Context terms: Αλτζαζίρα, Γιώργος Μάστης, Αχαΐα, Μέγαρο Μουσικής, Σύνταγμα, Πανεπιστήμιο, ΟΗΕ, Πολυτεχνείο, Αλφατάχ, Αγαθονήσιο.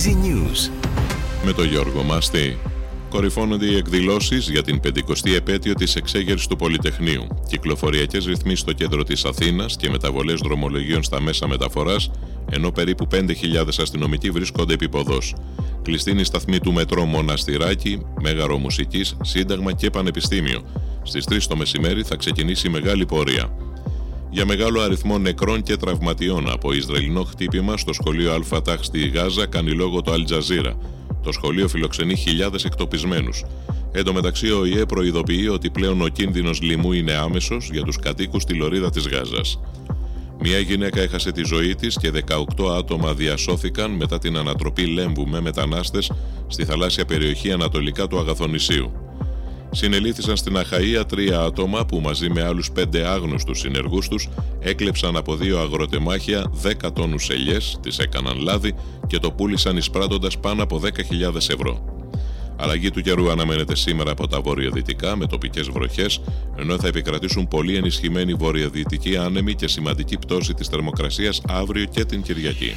Easy News. Με τον Γιώργο Μάστη. Κορυφώνονται οι εκδηλώσεις για την 50η επέτειο της εξέγερσης του Πολυτεχνείου. Κυκλοφοριακές ρυθμίσεις στο κέντρο της Αθήνας και μεταβολές δρομολογίων στα μέσα μεταφοράς, ενώ περίπου 5.000 αστυνομικοί βρίσκονται επί ποδός. Κλειστή είναι η σταθμή του μετρό Μοναστηράκι, Μέγαρο Μουσικής, Σύνταγμα και Πανεπιστήμιο. Στις 3 το μεσημέρι θα ξεκινήσει η μεγάλη πορεία. Για μεγάλο αριθμό νεκρών και τραυματιών από Ισραηλινό χτύπημα στο σχολείο Αλφατάχ στη Γάζα κάνει λόγο το Αλτζαζίρα. Το σχολείο φιλοξενεί χιλιάδες εκτοπισμένους. Εν τω μεταξύ, ο ΟΗΕ προειδοποιεί ότι πλέον ο κίνδυνος λοιμού είναι άμεσος για τους κατοίκους στη λωρίδα της Γάζας. Μια γυναίκα έχασε τη ζωή της και 18 άτομα διασώθηκαν μετά την ανατροπή λέμβου με μετανάστες στη θαλάσσια περιοχή ανατολικά του Αγαθονησίου. Συνελήφθησαν στην Αχαΐα 3 άτομα που μαζί με άλλους 5 άγνωστους συνεργούς τους έκλεψαν από 2 αγροτεμάχια 10 τόνους ελιές, τις έκαναν λάδι και το πούλησαν εισπράττοντας πάνω από 10.000 ευρώ. Αλλαγή του καιρού αναμένεται σήμερα από τα βορειοδυτικά με τοπικές βροχές, ενώ θα επικρατήσουν πολύ ενισχυμένοι βορειοδυτικοί άνεμοι και σημαντική πτώση της θερμοκρασίας αύριο και την Κυριακή.